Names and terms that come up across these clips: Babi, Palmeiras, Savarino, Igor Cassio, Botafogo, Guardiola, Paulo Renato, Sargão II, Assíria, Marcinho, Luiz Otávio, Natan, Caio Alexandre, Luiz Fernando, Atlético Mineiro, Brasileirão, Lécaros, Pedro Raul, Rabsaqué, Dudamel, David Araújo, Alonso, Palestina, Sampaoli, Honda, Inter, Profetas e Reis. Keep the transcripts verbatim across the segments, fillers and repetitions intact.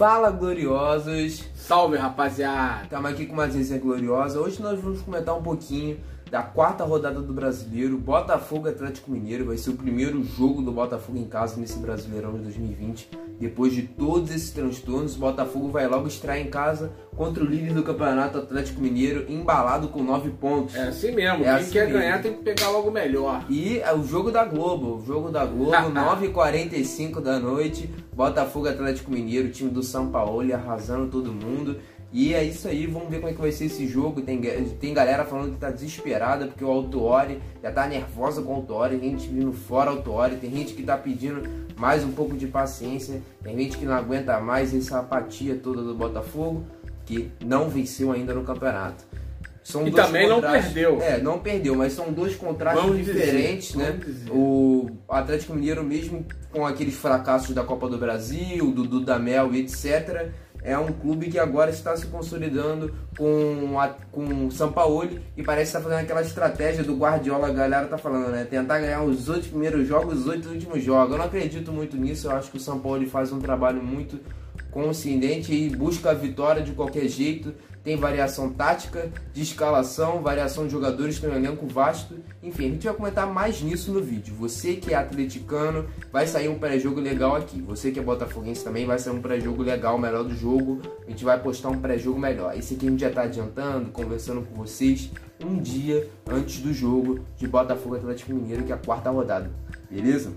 Fala, gloriosos! Salve, rapaziada! Estamos aqui com mais resenha gloriosa. Hoje nós vamos comentar um pouquinho da quarta rodada do Brasileiro, Botafogo e Atlético Mineiro. Vai ser o primeiro jogo do Botafogo em casa nesse Brasileirão de dois mil e vinte. Depois de todos esses transtornos, o Botafogo vai logo estrear em casa contra o líder do campeonato, Atlético Mineiro, embalado com nove pontos. É assim mesmo, é quem assim quer mesmo. Ganhar tem que pegar logo melhor. E o jogo da Globo, o jogo da Globo, nove e quarenta e cinco da noite, Botafogo e Atlético Mineiro, time do Sampaoli arrasando todo mundo. E é isso aí, vamos ver como é que vai ser esse jogo. Tem, tem galera falando que tá desesperada porque o Autuori já tá nervosa com o Autuori. Tem gente vindo fora Autuori, tem gente que tá pedindo mais um pouco de paciência. Tem gente que não aguenta mais essa apatia toda do Botafogo, que não venceu ainda no campeonato. São e dois também contrastes... não perdeu. É, não perdeu, mas são dois contrastes vamos diferentes, dizer, né? O Atlético Mineiro, mesmo com aqueles fracassos da Copa do Brasil, do Dudamel e etcétera, é um clube que agora está se consolidando com, a, com o Sampaoli e parece estar fazendo aquela estratégia do Guardiola, a galera tá falando, né? Tentar ganhar os oito primeiros jogos, os oito últimos jogos. Eu não acredito muito nisso, eu acho que o Sampaoli faz um trabalho muito consciente e busca a vitória de qualquer jeito. Tem variação tática, de escalação, variação de jogadores, tem um elenco vasto. Enfim, a gente vai comentar mais nisso no vídeo. Você que é atleticano, vai sair um pré-jogo legal aqui. Você que é botafoguense também, vai sair um pré-jogo legal, melhor do jogo. A gente vai postar um pré-jogo melhor. Esse aqui a gente já tá adiantando, conversando com vocês um dia antes do jogo de Botafogo Atlético Mineiro, que é a quarta rodada. Beleza?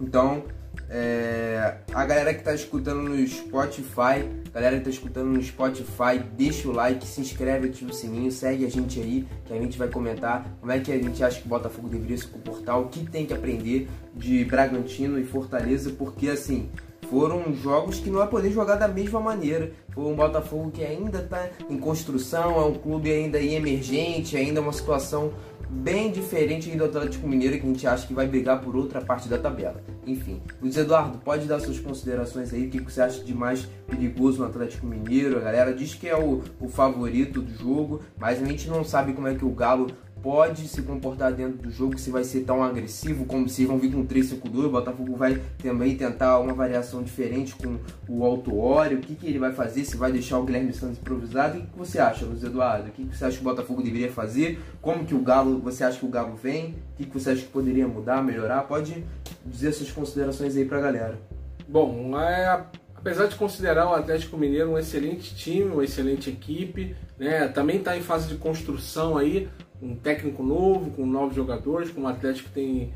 Então... É, a galera que tá escutando no Spotify, galera que tá escutando no Spotify, deixa o like, se inscreve, ativa o sininho, segue a gente aí, que a gente vai comentar como é que a gente acha que o Botafogo deveria se comportar, o que tem que aprender de Bragantino e Fortaleza, porque assim, foram jogos que não vai poder jogar da mesma maneira. Foi um Botafogo que ainda tá em construção, é um clube ainda aí emergente, ainda é uma situação bem diferente do Atlético Mineiro, que a gente acha que vai brigar por outra parte da tabela. Enfim, Luiz Eduardo, pode dar suas considerações aí, o que você acha de mais perigoso no Atlético Mineiro? A galera diz que é o, o favorito do jogo, mas a gente não sabe como é que o Galo pode se comportar dentro do jogo, se vai ser tão agressivo, como se vão vir com três cinco dois, o Botafogo vai também tentar uma variação diferente com o Autuori, o que, que ele vai fazer, se vai deixar o Guilherme Santos improvisado. O que, que você acha, Luiz Eduardo? O que, que você acha que o Botafogo deveria fazer? Como que o Galo, você acha que o Galo vem? O que, que você acha que poderia mudar, melhorar? Pode dizer suas considerações aí pra galera. Bom, é... apesar de considerar o Atlético Mineiro um excelente time, uma excelente equipe, né? Também está em fase de construção aí, um técnico novo, com novos jogadores, como o Atlético tem,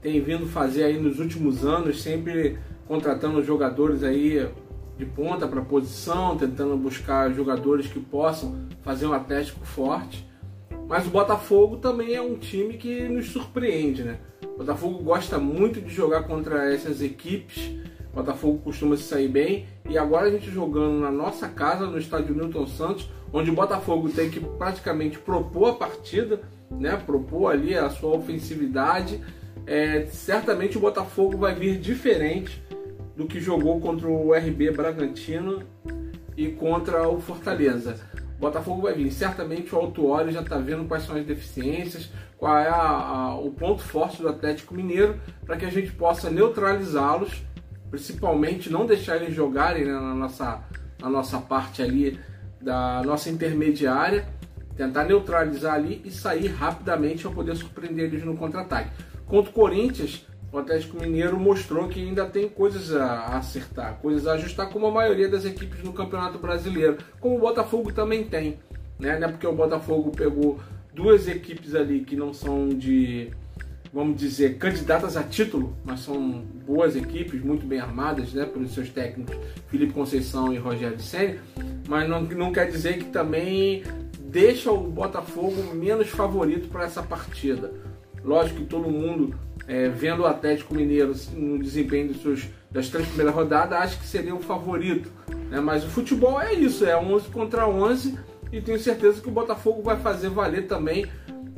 tem vindo fazer aí nos últimos anos, sempre contratando jogadores aí de ponta para posição, tentando buscar jogadores que possam fazer um Atlético forte. Mas o Botafogo também é um time que nos surpreende, né? O Botafogo gosta muito de jogar contra essas equipes. O Botafogo costuma se sair bem, e agora a gente jogando na nossa casa, no estádio Nilton Santos, onde o Botafogo tem que praticamente propor a partida, né? Propor ali a sua ofensividade. É, certamente o Botafogo vai vir diferente do que jogou contra o R B Bragantino e contra o Fortaleza. O Botafogo vai vir, certamente o Autuori já está vendo quais são as deficiências, qual é a, a, o ponto forte do Atlético Mineiro, para que a gente possa neutralizá-los, principalmente não deixar eles jogarem, né, na, nossa, na nossa parte ali, da nossa intermediária, tentar neutralizar ali e sair rapidamente para poder surpreender eles no contra-ataque. Contra o Corinthians, o Atlético Mineiro mostrou que ainda tem coisas a acertar, coisas a ajustar, como a maioria das equipes no Campeonato Brasileiro, como o Botafogo também tem, né? Não é porque o Botafogo pegou duas equipes ali que não são de... vamos dizer, candidatas a título, mas são boas equipes, muito bem armadas, né, pelos seus técnicos Felipe Conceição e Rogério Ceni, mas não, não quer dizer que também deixa o Botafogo menos favorito para essa partida. Lógico que todo mundo, é, vendo o Atlético Mineiro no desempenho dos seus, das três primeiras rodadas, acha que seria o favorito, né? Mas o futebol é isso, é onze contra onze, e tenho certeza que o Botafogo vai fazer valer também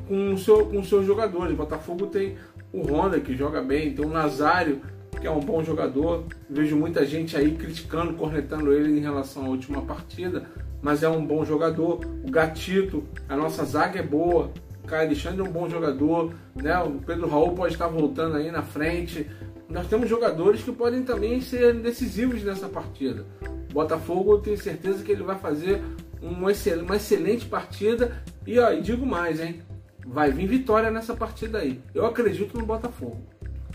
com seu, os seus jogadores. O Botafogo tem o Honda, que joga bem, tem o Nazário, que é um bom jogador. Vejo muita gente aí criticando, cornetando ele em relação à última partida, mas é um bom jogador. O Gatito, a nossa zaga é boa, o Caio Alexandre é um bom jogador, né? O Pedro Raul pode estar voltando aí na frente. Nós temos jogadores que podem também ser decisivos nessa partida. Botafogo, eu tenho certeza que ele vai fazer uma excelente, uma excelente partida. E, ó, e digo mais, hein? Vai vir vitória nessa partida aí. Eu acredito no Botafogo.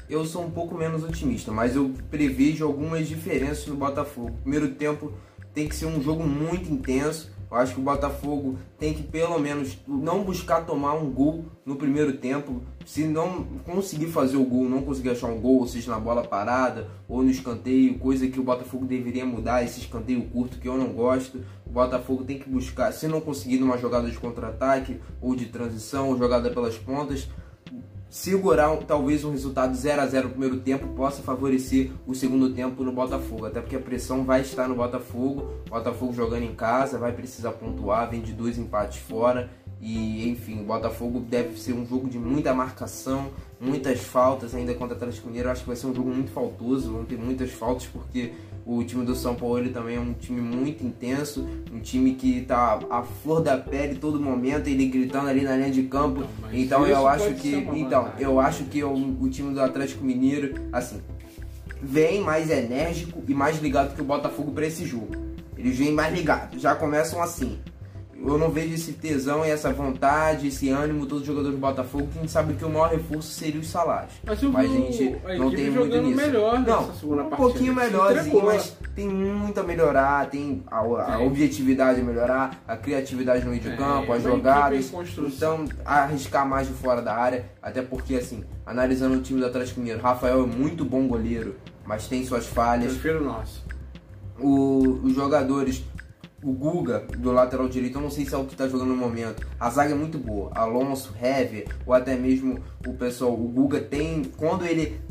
Eu sou um pouco menos otimista, mas eu prevejo algumas diferenças no Botafogo. Primeiro tempo tem que ser um jogo muito intenso. Eu acho que o Botafogo tem que, pelo menos, não buscar tomar um gol no primeiro tempo. Se não conseguir fazer o gol, não conseguir achar um gol, ou seja, na bola parada, ou no escanteio, coisa que o Botafogo deveria mudar, esse escanteio curto que eu não gosto. O Botafogo tem que buscar, se não conseguir numa jogada de contra-ataque, ou de transição, ou jogada pelas pontas, segurar um, talvez um resultado zero a zero no primeiro tempo possa favorecer o segundo tempo no Botafogo, até porque a pressão vai estar no Botafogo. O Botafogo jogando em casa vai precisar pontuar, vem de dois empates fora e, enfim, o Botafogo deve ser um jogo de muita marcação, muitas faltas. Ainda contra o Atlético Mineiro, acho que vai ser um jogo muito faltoso, vão ter muitas faltas, porque o time do Sampaoli também é um time muito intenso, um time que tá à flor da pele todo momento, ele gritando ali na linha de campo. Então, então eu acho que então vantagem. eu acho que o, o time do Atlético Mineiro, assim, vem mais enérgico e mais ligado que o Botafogo para esse jogo. Eles vêm mais ligados, já começam assim. Eu não vejo esse tesão e essa vontade, esse ânimo todo jogador do Botafogo. Quem sabe que o maior reforço seria os salários. Mas, mas a gente a não tem muito nisso. Melhor não, segunda um pouquinho melhor, mas tem muito a melhorar. Tem a, a objetividade a melhorar, a criatividade no meio de campo, as jogadas. Então, arriscar mais de fora da área. Até porque, assim, analisando o time do Atlético Mineiro, Rafael é muito bom goleiro, mas tem suas falhas. Prefiro o nosso. O, os jogadores... O Guga, do lateral direito, eu não sei se é o que está jogando no momento. A zaga é muito boa. Alonso, Hever, ou até mesmo o pessoal. O Guga tem, quando ele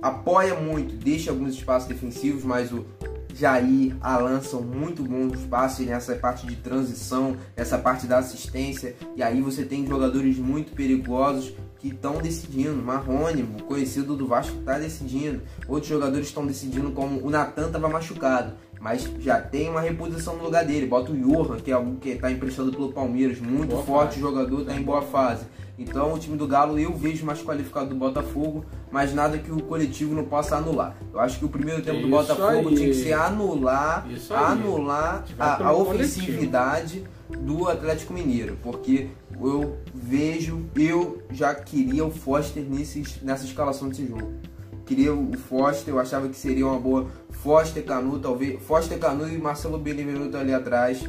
apoia muito, deixa alguns espaços defensivos, mas o Jair, Alan são muito bons passes nessa parte de transição, nessa parte da assistência. E aí você tem jogadores muito perigosos que estão decidindo. Marrone, conhecido do Vasco, está decidindo. Outros jogadores estão decidindo, como o Natan estava machucado, mas já tem uma reposição no lugar dele. Bota o Juan, que é um que está emprestado pelo Palmeiras, muito boa forte fase. Jogador, está em boa fase. Então o time do Galo eu vejo mais qualificado do Botafogo, mas nada que o coletivo não possa anular. Eu acho que o primeiro tempo Isso do Botafogo aí. tinha que ser anular, anular a, a ofensividade do Atlético Mineiro, porque eu vejo, eu já queria o Foster nesse, nessa escalação desse jogo. Queria o Foster, eu achava que seria uma boa Foster, Canu, talvez Foster, Canu e Marcelo Benevenuto ali atrás.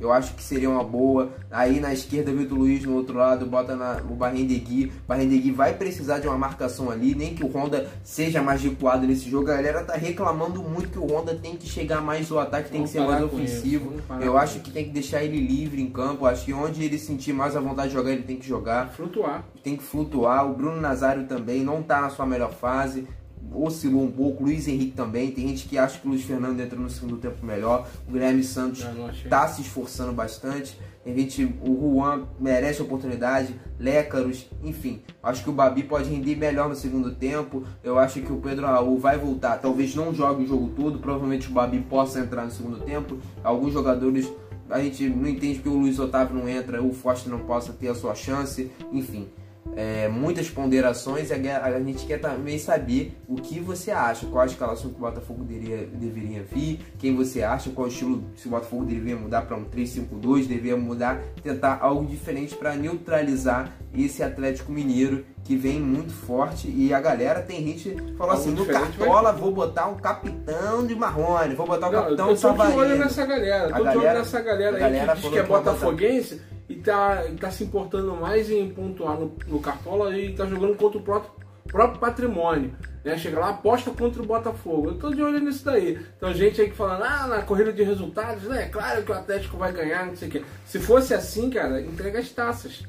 Eu acho que seria uma boa. Aí na esquerda, Vitor Luiz no outro lado, bota na, o Barrendegui. Barrendegui vai precisar de uma marcação ali, nem que o Honda seja mais recuado nesse jogo. A galera tá reclamando muito que o Honda tem que chegar mais no ataque, tem Vamos que ser mais ofensivo. Eu acho que tem que deixar ele livre em campo. Acho que onde ele sentir mais a vontade de jogar, ele tem que jogar. Flutuar. Tem que flutuar. O Bruno Nazário também não tá na sua melhor fase. Oscilou um pouco, Luiz Henrique também. Tem gente que acha que o Luiz Fernando entra no segundo tempo melhor. O Guilherme Santos tá se esforçando bastante. Tem gente, o Juan merece a oportunidade. Lécaros, enfim. Acho que o Babi pode render melhor no segundo tempo. Eu acho que o Pedro Raul vai voltar. Talvez não jogue o jogo todo. Provavelmente o Babi possa entrar no segundo tempo. Alguns jogadores a gente não entende porque o Luiz Otávio não entra, o Foster não possa ter a sua chance. Enfim. É, muitas ponderações, a, a gente quer também saber o que você acha, qual a escalação que o Botafogo deveria, deveria vir, quem você acha, qual estilo, se o Botafogo deveria mudar para um três cinco dois, deveria mudar, tentar algo diferente para neutralizar esse Atlético Mineiro que vem muito forte. E a galera, tem gente falou assim, no Cartola vou botar um capitão de Marrone, vou botar o Não, capitão de Savarino. Eu tô de olho nessa galera, tô de olho nessa galera, galera aí que diz que é botafoguense, botafoguense. E tá, tá se importando mais em pontuar no, no Cartola e tá jogando contra o próprio, próprio patrimônio, né? Chega lá, aposta contra o Botafogo. Eu tô de olho nisso daí. Então, gente aí que falando, ah, na corrida de resultados, né? É claro que o Atlético vai ganhar, não sei o quê. Se fosse assim, cara, entrega as taças.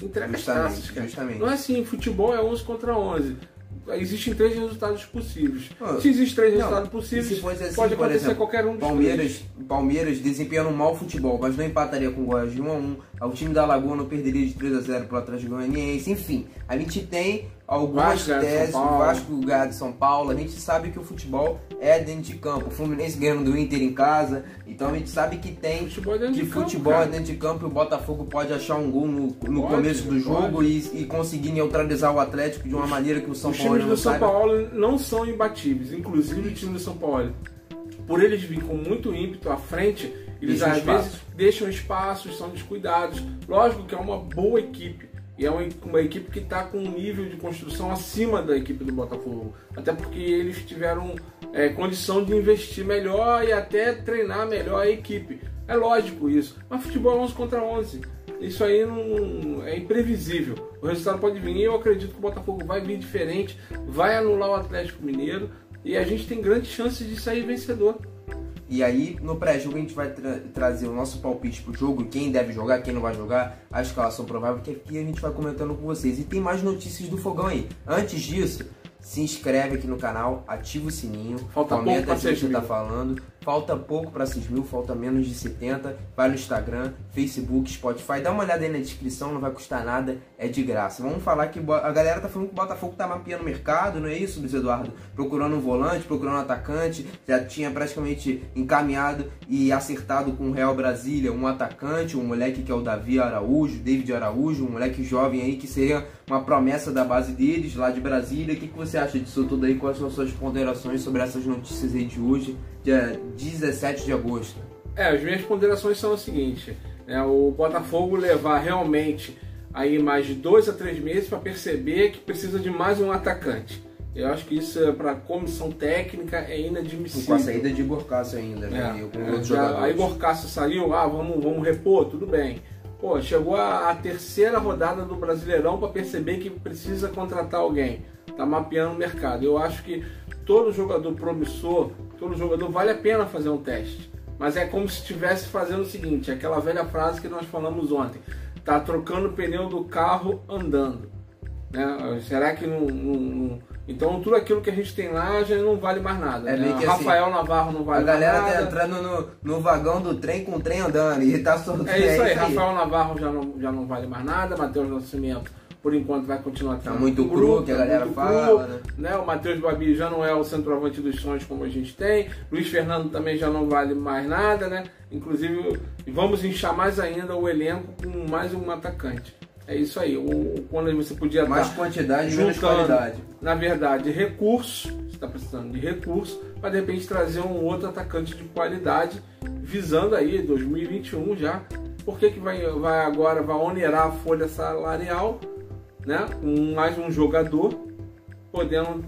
Entrega as taças, cara. Justamente. Não é assim, futebol é onze contra onze. Existem três resultados possíveis. Ah, se existem três não, resultados possíveis, assim, pode acontecer exemplo, qualquer um dos Palmeiras, Palmeiras desempenhando um mau futebol, mas não empataria com o Goiás de um a um. O time da Lagoa não perderia de três a zero para o Atlético Goianiense. Enfim, a gente tem algumas Vasco, teses, o Vasco, Gado de São Paulo. A gente sabe que o futebol é dentro de campo. O Fluminense ganhando do Inter em casa. Então a gente sabe que tem futebol é que futebol campo, é dentro de campo, e o Botafogo pode achar um gol no, no pode, começo do jogo e, e conseguir neutralizar o Atlético de uma maneira que o São Paulo. Os times do São Paulo não são imbatíveis, inclusive o time do São Paulo. por eles virem com muito ímpeto à frente, eles às vezes deixam espaços, são descuidados. Lógico que é uma boa equipe. E é uma, uma equipe que está com um nível de construção acima da equipe do Botafogo. Até porque eles tiveram é, condição de investir melhor e até treinar melhor a equipe. É lógico isso. Mas futebol é onze contra onze. Isso aí não, é imprevisível. O resultado pode vir. E eu acredito que o Botafogo vai vir diferente. Vai anular o Atlético Mineiro. E a gente tem grandes chances de sair vencedor. E aí, no pré-jogo, a gente vai tra- trazer o nosso palpite pro jogo, quem deve jogar, quem não vai jogar, a escalação provável, que aqui a gente vai comentando com vocês. E tem mais notícias do Fogão aí. Antes disso, se inscreve aqui no canal, ativa o sininho, falta comenta pouco o que você tá falando. Falta pouco para seis mil, falta menos de setenta. Vai no Instagram, Facebook, Spotify, dá uma olhada aí na descrição, não vai custar nada, é de graça. Vamos falar que a galera tá falando que o Botafogo tá mapeando o mercado, não é isso, Luiz Eduardo? Procurando um volante, procurando um atacante, já tinha praticamente encaminhado e acertado com o Real Brasília um atacante, um moleque que é o Davi Araújo, David Araújo, um moleque jovem aí que seria uma promessa da base deles lá de Brasília. O que, que você acha disso tudo aí? Quais são as suas ponderações sobre essas notícias aí de hoje? Dia dezessete de agosto. É, as minhas ponderações são as seguintes. É, o Botafogo levar realmente aí mais de dois a três meses para perceber que precisa de mais um atacante. Eu acho que isso é, para a comissão técnica é inadmissível. Com a saída de Igor Cassio ainda, né? É, com é, outros já, a Igor Cassio saiu, ah, vamos, vamos repor, tudo bem. Pô, chegou a, a terceira rodada do Brasileirão para perceber que precisa contratar alguém. Tá mapeando o mercado. Eu acho que todo jogador promissor, todo jogador vale a pena fazer um teste. Mas é como se estivesse fazendo o seguinte, aquela velha frase que nós falamos ontem. Tá trocando o pneu do carro andando. Né? Será que não, não, não... Então tudo aquilo que a gente tem lá já não vale mais nada. É, né? Rafael assim, Navarro não vale mais nada. A galera tá entrando no, no vagão do trem com o trem andando e tá soltando. É isso aí, é isso aí. Rafael Navarro já não, já não vale mais nada, Matheus Nascimento por enquanto vai continuar tendo. Tá muito um cru, que a galera fala, cru, né? né? O Matheus Babi já não é o centroavante dos sonhos como a gente tem. Luiz Fernando também já não vale mais nada, né? Inclusive, vamos inchar mais ainda o elenco com mais um atacante. É isso aí. O, quando você podia mais estar quantidade juntando, menos qualidade. Na verdade, recurso. Você está precisando de recurso para de repente trazer um outro atacante de qualidade, visando aí dois mil e vinte e um já. Por que, que vai, vai agora vai onerar a folha salarial? Né? Um, mais um jogador podendo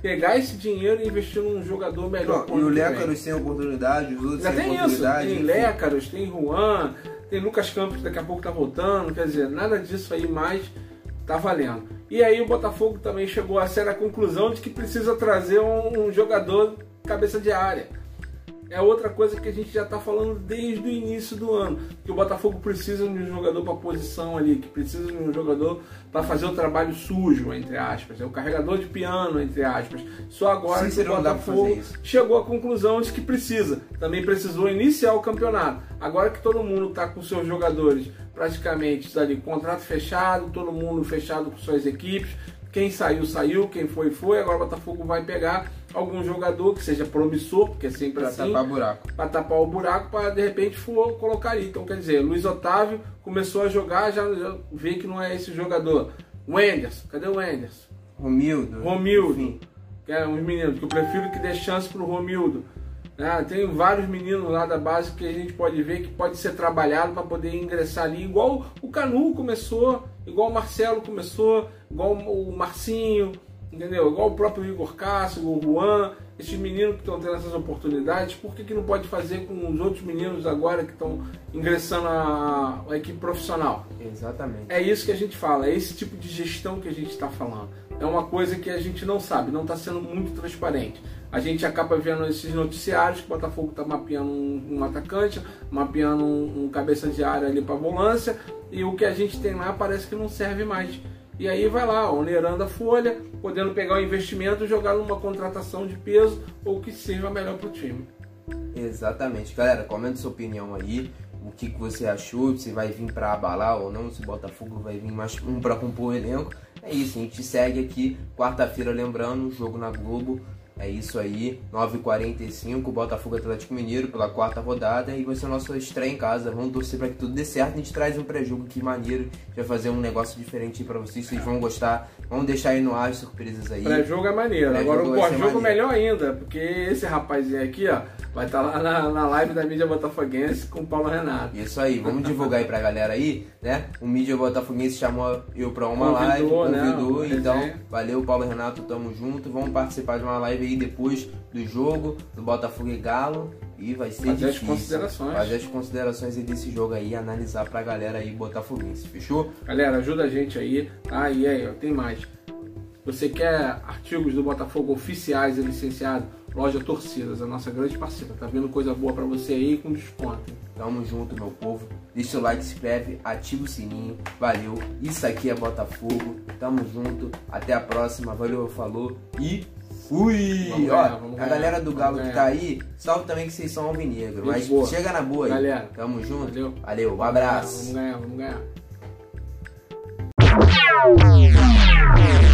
pegar esse dinheiro e investir num jogador melhor. Não, e o Lécaros sem oportunidade, os outros já sem tem oportunidade. Isso. Tem Lécaros, tem Juan, tem Lucas Campos que daqui a pouco tá voltando, quer dizer, nada disso aí mais tá valendo. E aí o Botafogo também chegou a ser a conclusão de que precisa trazer um, um jogador cabeça de área. É outra coisa que a gente já está falando desde o início do ano, que o Botafogo precisa de um jogador para posição ali, que precisa de um jogador para fazer o trabalho sujo, entre aspas, é o carregador de piano, entre aspas. Só agora sim, que o Botafogo chegou à conclusão de que precisa. Também precisou iniciar o campeonato. Agora que todo mundo está com seus jogadores praticamente ali, contrato fechado, todo mundo fechado com suas equipes, quem saiu, saiu, quem foi, foi, agora o Botafogo vai pegar algum jogador que seja promissor, porque é sempre pra assim, tapar buraco. Pra tapar o buraco, para de repente for colocar ali. Então, quer dizer, Luiz Otávio começou a jogar, já, já vê que não é esse jogador. O Anderson, cadê o Anderson? Romildo. Romildo, enfim. Que é um menino que eu prefiro que dê chance pro Romildo. Ah, tem vários meninos lá da base que a gente pode ver que pode ser trabalhado para poder ingressar ali, igual o Canu começou, igual o Marcelo começou, igual o Marcinho, entendeu? Igual o próprio Igor Cassio, o Juan, esses meninos que estão tendo essas oportunidades, por que, que não pode fazer com os outros meninos agora que estão ingressando a, a equipe profissional? Exatamente. É isso que a gente fala, é esse tipo de gestão que a gente está falando. É uma coisa que a gente não sabe, não está sendo muito transparente. A gente acaba vendo esses noticiários que o Botafogo está mapeando um, um atacante, mapeando um, um cabeça de área ali para a volância, e o que a gente tem lá parece que não serve mais. E aí vai lá, onerando a folha, podendo pegar o investimento e jogar numa contratação de peso ou que sirva melhor para o time. Exatamente. Galera, comenta sua opinião aí. O que, que você achou, se vai vir para abalar ou não, se o Botafogo vai vir mais um para compor o elenco. É isso, a gente segue aqui, quarta-feira, lembrando, jogo na Globo, É isso aí, nove e quarenta e cinco, Botafogo Atlético Mineiro pela quarta rodada, e vai ser a nossa estreia em casa. Vamos torcer para que tudo dê certo. A gente traz um pré-jogo que maneiro, já fazer um negócio diferente para vocês, vocês vão gostar. Vamos deixar aí no ar as surpresas aí. Pré-jogo é maneiro, pré-jogo agora o pós-jogo melhor ainda, porque esse rapazinho aqui, ó, vai estar lá na, na live da mídia botafoguense com o Paulo Renato. Isso aí, vamos divulgar aí pra galera aí, né? O mídia botafoguense chamou eu pra uma live, convidou, né? Então, valeu Paulo Renato, tamo junto. Vamos participar de uma live aí depois do jogo, do Botafogo e Galo. E vai ser fazer difícil. As considerações. Fazer as considerações aí desse jogo aí, analisar pra galera aí botafoguense, fechou? Galera, ajuda a gente aí, tá? E aí, ó, tem mais. Você quer artigos do Botafogo oficiais e licenciados? Loja Torcidas, a nossa grande parceira. Tá vendo coisa boa pra você aí com desconto. Tamo junto, meu povo. Deixa o like, se inscreve, ativa o sininho. Valeu. Isso aqui é Botafogo. Tamo junto. Até a próxima. Valeu, falou e fui! Vamos Ó, ganhar, vamos a ganhar, galera do Galo ganhar. Que tá aí, salve também que vocês são alvinegro. Mas boa. Chega na boa aí. Galera, tamo junto. Valeu. Valeu. Um abraço. Vamos ganhar, vamos ganhar.